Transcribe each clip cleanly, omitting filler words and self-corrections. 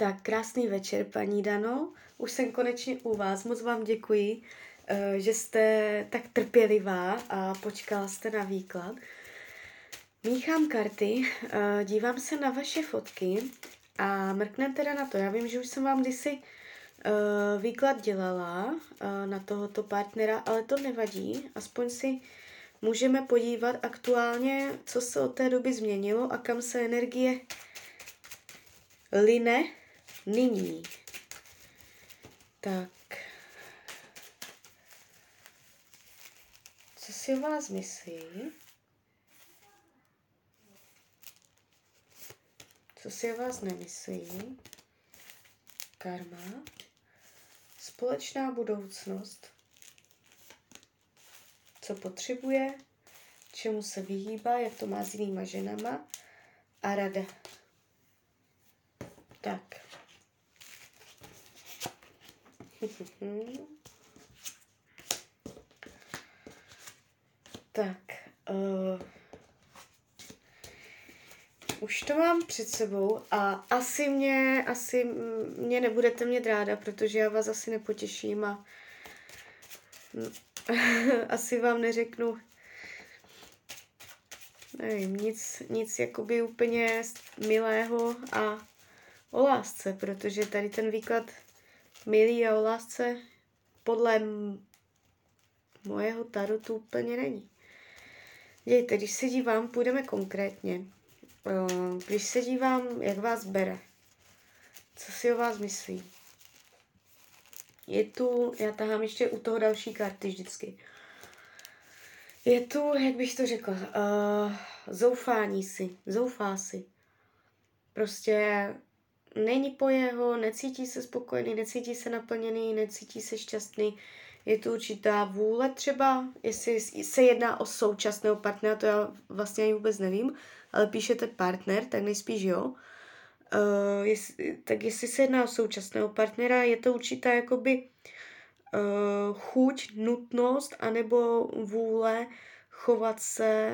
Tak krásný večer, paní Dano. Už jsem konečně u vás. Moc vám děkuji, že jste tak trpělivá a počkala jste na výklad. Míchám karty, dívám se na vaše fotky a mrknem teda na to. Já vím, že už jsem vám kdysi výklad dělala na tohoto partnera, ale to nevadí. Aspoň si můžeme podívat aktuálně, co se od té doby změnilo a kam se energie line nyní. Tak. Co si o vás myslí? Co si o vás nemyslí? Karma. Společná budoucnost. Co potřebuje? Čemu se vyhýbá? Jak to má s jinýma ženama? A rada. Tak. Tak. Už to mám před sebou a asi mě nebudete mít ráda, protože já vás asi nepotěším a asi vám neřeknu nevím, nic jakoby úplně milého a o lásce, protože tady ten výklad milý a o lásce podle mojeho tarotu úplně není. Dějte, když se dívám, půjdeme konkrétně. Když se dívám, jak vás bere, co si o vás myslí. Je tu, já tahám ještě u toho další karty vždycky. Je tu, jak bych to řekla, zoufá si. Prostě není po jeho, necítí se spokojený, necítí se naplněný, necítí se šťastný. Je tu určitá vůle třeba, jestli se jedná o současného partnera, to já vlastně ani vůbec nevím, ale píšete partner, tak nejspíš jo. Tak jestli se jedná o současného partnera, je to určitá jakoby chuť, nutnost, anebo vůle chovat se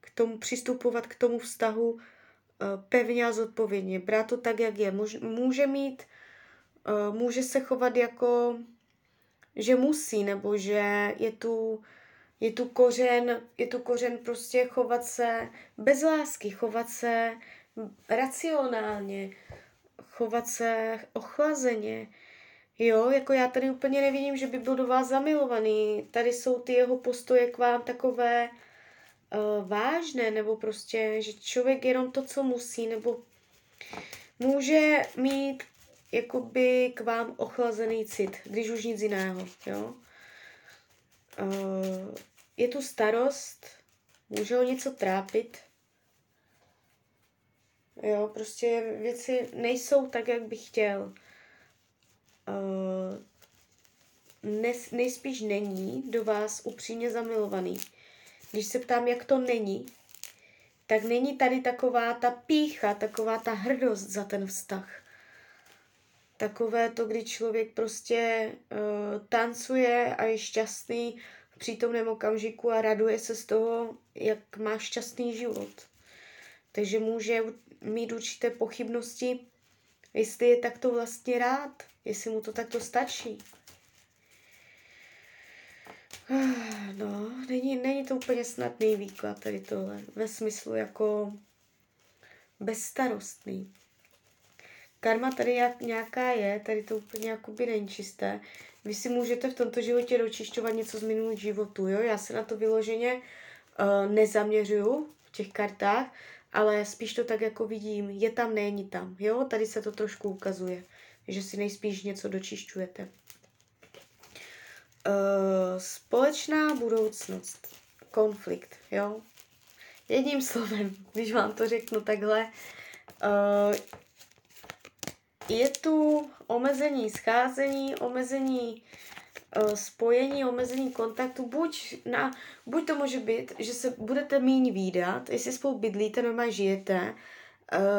k tomu, přistupovat k tomu vztahu pevně a zodpovědně. Brát to tak, jak je. Může se chovat jako že musí, nebo že je tu kořen prostě chovat se bez lásky, chovat se racionálně, chovat se ochlazeně. Jo, jako já tady úplně nevidím, že by byl do vás zamilovaný. Tady jsou ty jeho postoje k vám takové vážné, nebo prostě, že člověk jenom to, co musí, nebo může mít jakoby k vám ochlazený cit, když už nic jiného, jo. Je tu starost, může ho něco trápit, jo, prostě věci nejsou tak, jak bych chtěl. Nejspíš není do vás upřímně zamilovaný. Když se ptám, jak to není, tak není tady taková ta pýcha, taková ta hrdost za ten vztah. Takové to, kdy člověk prostě tancuje a je šťastný v přítomném okamžiku a raduje se z toho, jak má šťastný život. Takže může mít určité pochybnosti, jestli je takto vlastně rád, jestli mu to takto stačí. No, není to úplně snadný výklad tady tohle, ve smyslu jako bezstarostný. Karma tady nějaká je, tady to úplně jakoby není čisté. Vy si můžete v tomto životě dočišťovat něco z minulých životů, jo? Já se na to vyloženě nezaměřuju v těch kartách, ale spíš to tak jako vidím, je tam, není tam, jo? Tady se to trošku ukazuje, že si nejspíš něco dočišťujete. Společná budoucnost, konflikt, jo? Jedním slovem, když vám to řeknu takhle, je tu omezení scházení, omezení spojení, omezení kontaktu. Buď to může být, že se budete míň vídat, jestli spolu bydlíte, normálně žijete,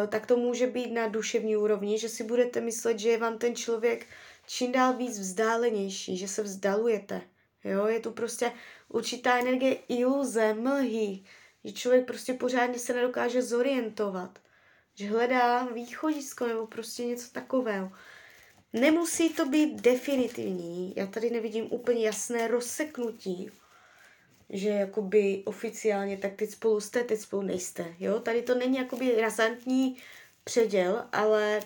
tak to může být na duševní úrovni, že si budete myslet, že je vám ten člověk čím dál víc vzdálenější, že se vzdalujete. Jo? Je tu prostě určitá energie iluze, mlhy, že člověk prostě pořádně se nedokáže zorientovat. že hledá východisko nebo prostě něco takového. Nemusí to být definitivní, já tady nevidím úplně jasné rozseknutí, že jakoby oficiálně tak teď spolu jste, teď spolu nejste. Jo? Tady to není jakoby razantní předěl, ale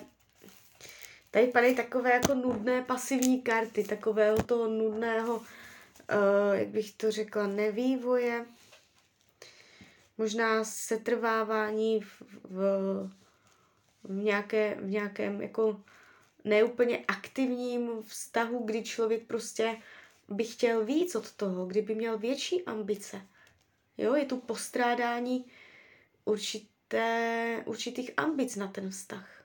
tady padají takové jako nudné pasivní karty, takového toho nudného, jak bych to řekla, nevývoje, možná setrvávání v nějakém jako neúplně aktivním vztahu, kdy člověk prostě by chtěl víc od toho, kdyby měl větší ambice. Jo, je tu postrádání určitých ambic na ten vztah.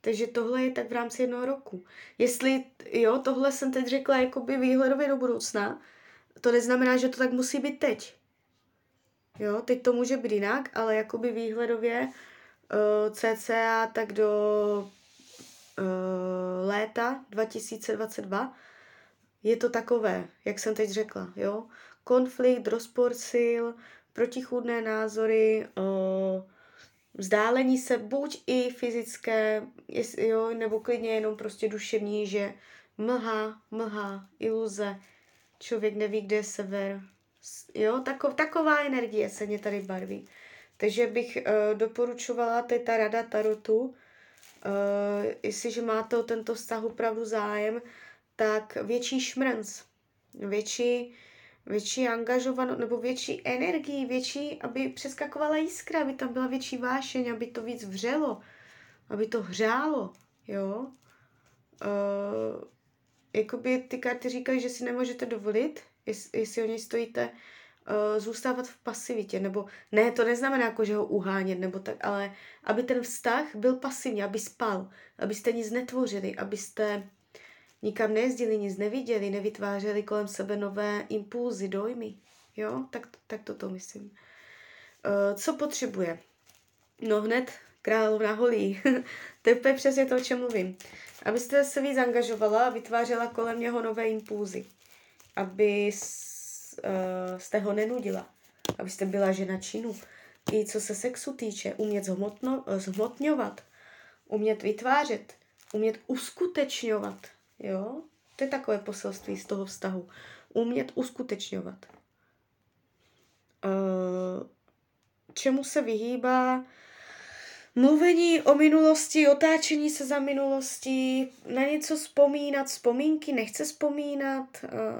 Takže tohle je tak v rámci jednoho roku. Jestli, jo, tohle jsem teď řekla jakoby výhledově do budoucna, to neznamená, že to tak musí být teď. Jo, teď to může být jinak, ale jakoby výhledově cca tak do léta 2022 je to takové, jak jsem teď řekla, jo? Konflikt, rozpor sil, protichůdné názory, vzdálení se buď i fyzické, jo, nebo klidně jenom prostě duševní, že mlha, iluze, člověk neví, kde je sever. Jo, taková energie se mě tady barví. Takže bych doporučovala teď ta rada tarotu, jestliže máte o tento vztah opravdu zájem, tak větší šmrnc, větší angažovanost, nebo větší energii, větší, aby přeskakovala jiskra, aby tam byla větší vášeň, aby to víc vřelo, aby to hřálo, jo. Jakoby ty karty říkají, že si nemůžete dovolit, jestli o něj stojíte, zůstávat v pasivitě, nebo ne, to neznamená jako, že ho uhánět, nebo tak, ale aby ten vztah byl pasivní, aby spal, abyste nic netvořili, abyste nikam nejezdili, nic neviděli, nevytvářeli kolem sebe nové impulzy, dojmy, jo, tak to myslím. Co potřebuje? No hned královna holí, to je úplně přesně to, o čem mluvím. Abyste se víc angažovala a vytvářela kolem něho nové impulzy, aby jste ho nenudila, abyste byla žena činu. I co se sexu týče, umět zhmotňovat, umět vytvářet, umět uskutečňovat, jo? To je takové poselství z toho vztahu. Umět uskutečňovat. Čemu se vyhýbá? Mluvení o minulosti, otáčení se za minulostí, na něco vzpomínat, vzpomínky, nechce vzpomínat,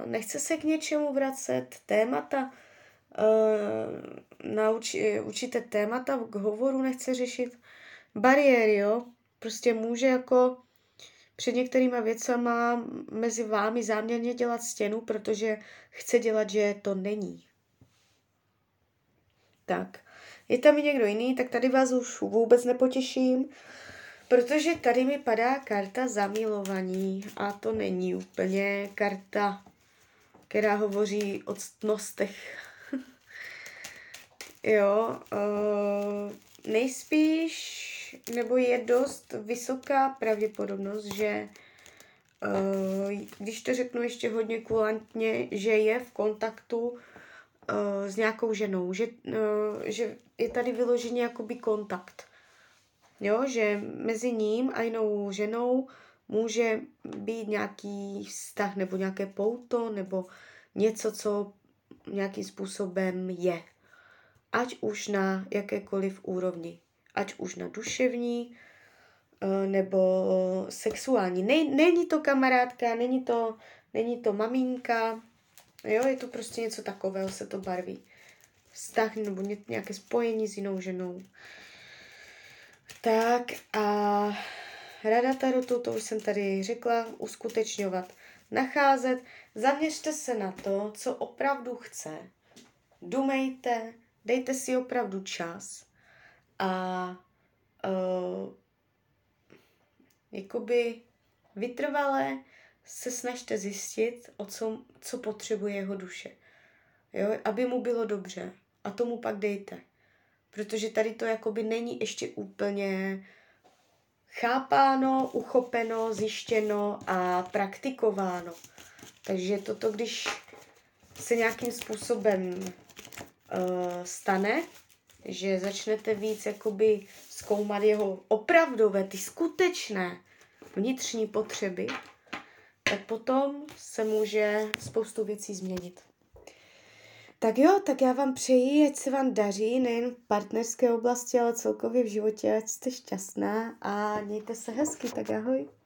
nechce se k něčemu vracet, témata, určité témata k hovoru nechce řešit, bariéry, jo, prostě může jako před některýma věcama mezi vámi záměrně dělat stěnu, protože chce dělat, že to není. Tak. Je tam i někdo jiný, tak tady vás už vůbec nepotěším, protože tady mi padá karta zamilovaní a to není úplně karta, která hovoří o ctnostech. Jo, nejspíš, nebo je dost vysoká pravděpodobnost, že, když to řeknu ještě hodně kulantně, že je v kontaktu s nějakou ženou, že je tady vyloženě jakoby kontakt. Jo, že mezi ním a jinou ženou může být nějaký vztah nebo nějaké pouto nebo něco, co nějakým způsobem je. Ať už na jakékoliv úrovni. Ať už na duševní nebo sexuální. Není to kamarádka, není to maminka, jo, je to prostě něco takového, se to barví. Vztah nebo nějaké spojení s jinou ženou. Tak a rada tarotu, to už jsem tady řekla, uskutečňovat, nacházet. Zaměřte se na to, co opravdu chce. Dumejte, dejte si opravdu čas a jakoby vytrvale se snažte zjistit, co potřebuje jeho duše. Jo? Aby mu bylo dobře. A tomu pak dejte. Protože tady to jakoby není ještě úplně chápáno, uchopeno, zjištěno a praktikováno. Takže toto, když se nějakým způsobem stane, že začnete víc jakoby zkoumat jeho opravdové, ty skutečné vnitřní potřeby, tak potom se může spoustu věcí změnit. Tak jo, tak já vám přeji, ať se vám daří, nejen v partnerské oblasti, ale celkově v životě, ať jste šťastná a mějte se hezky, tak ahoj.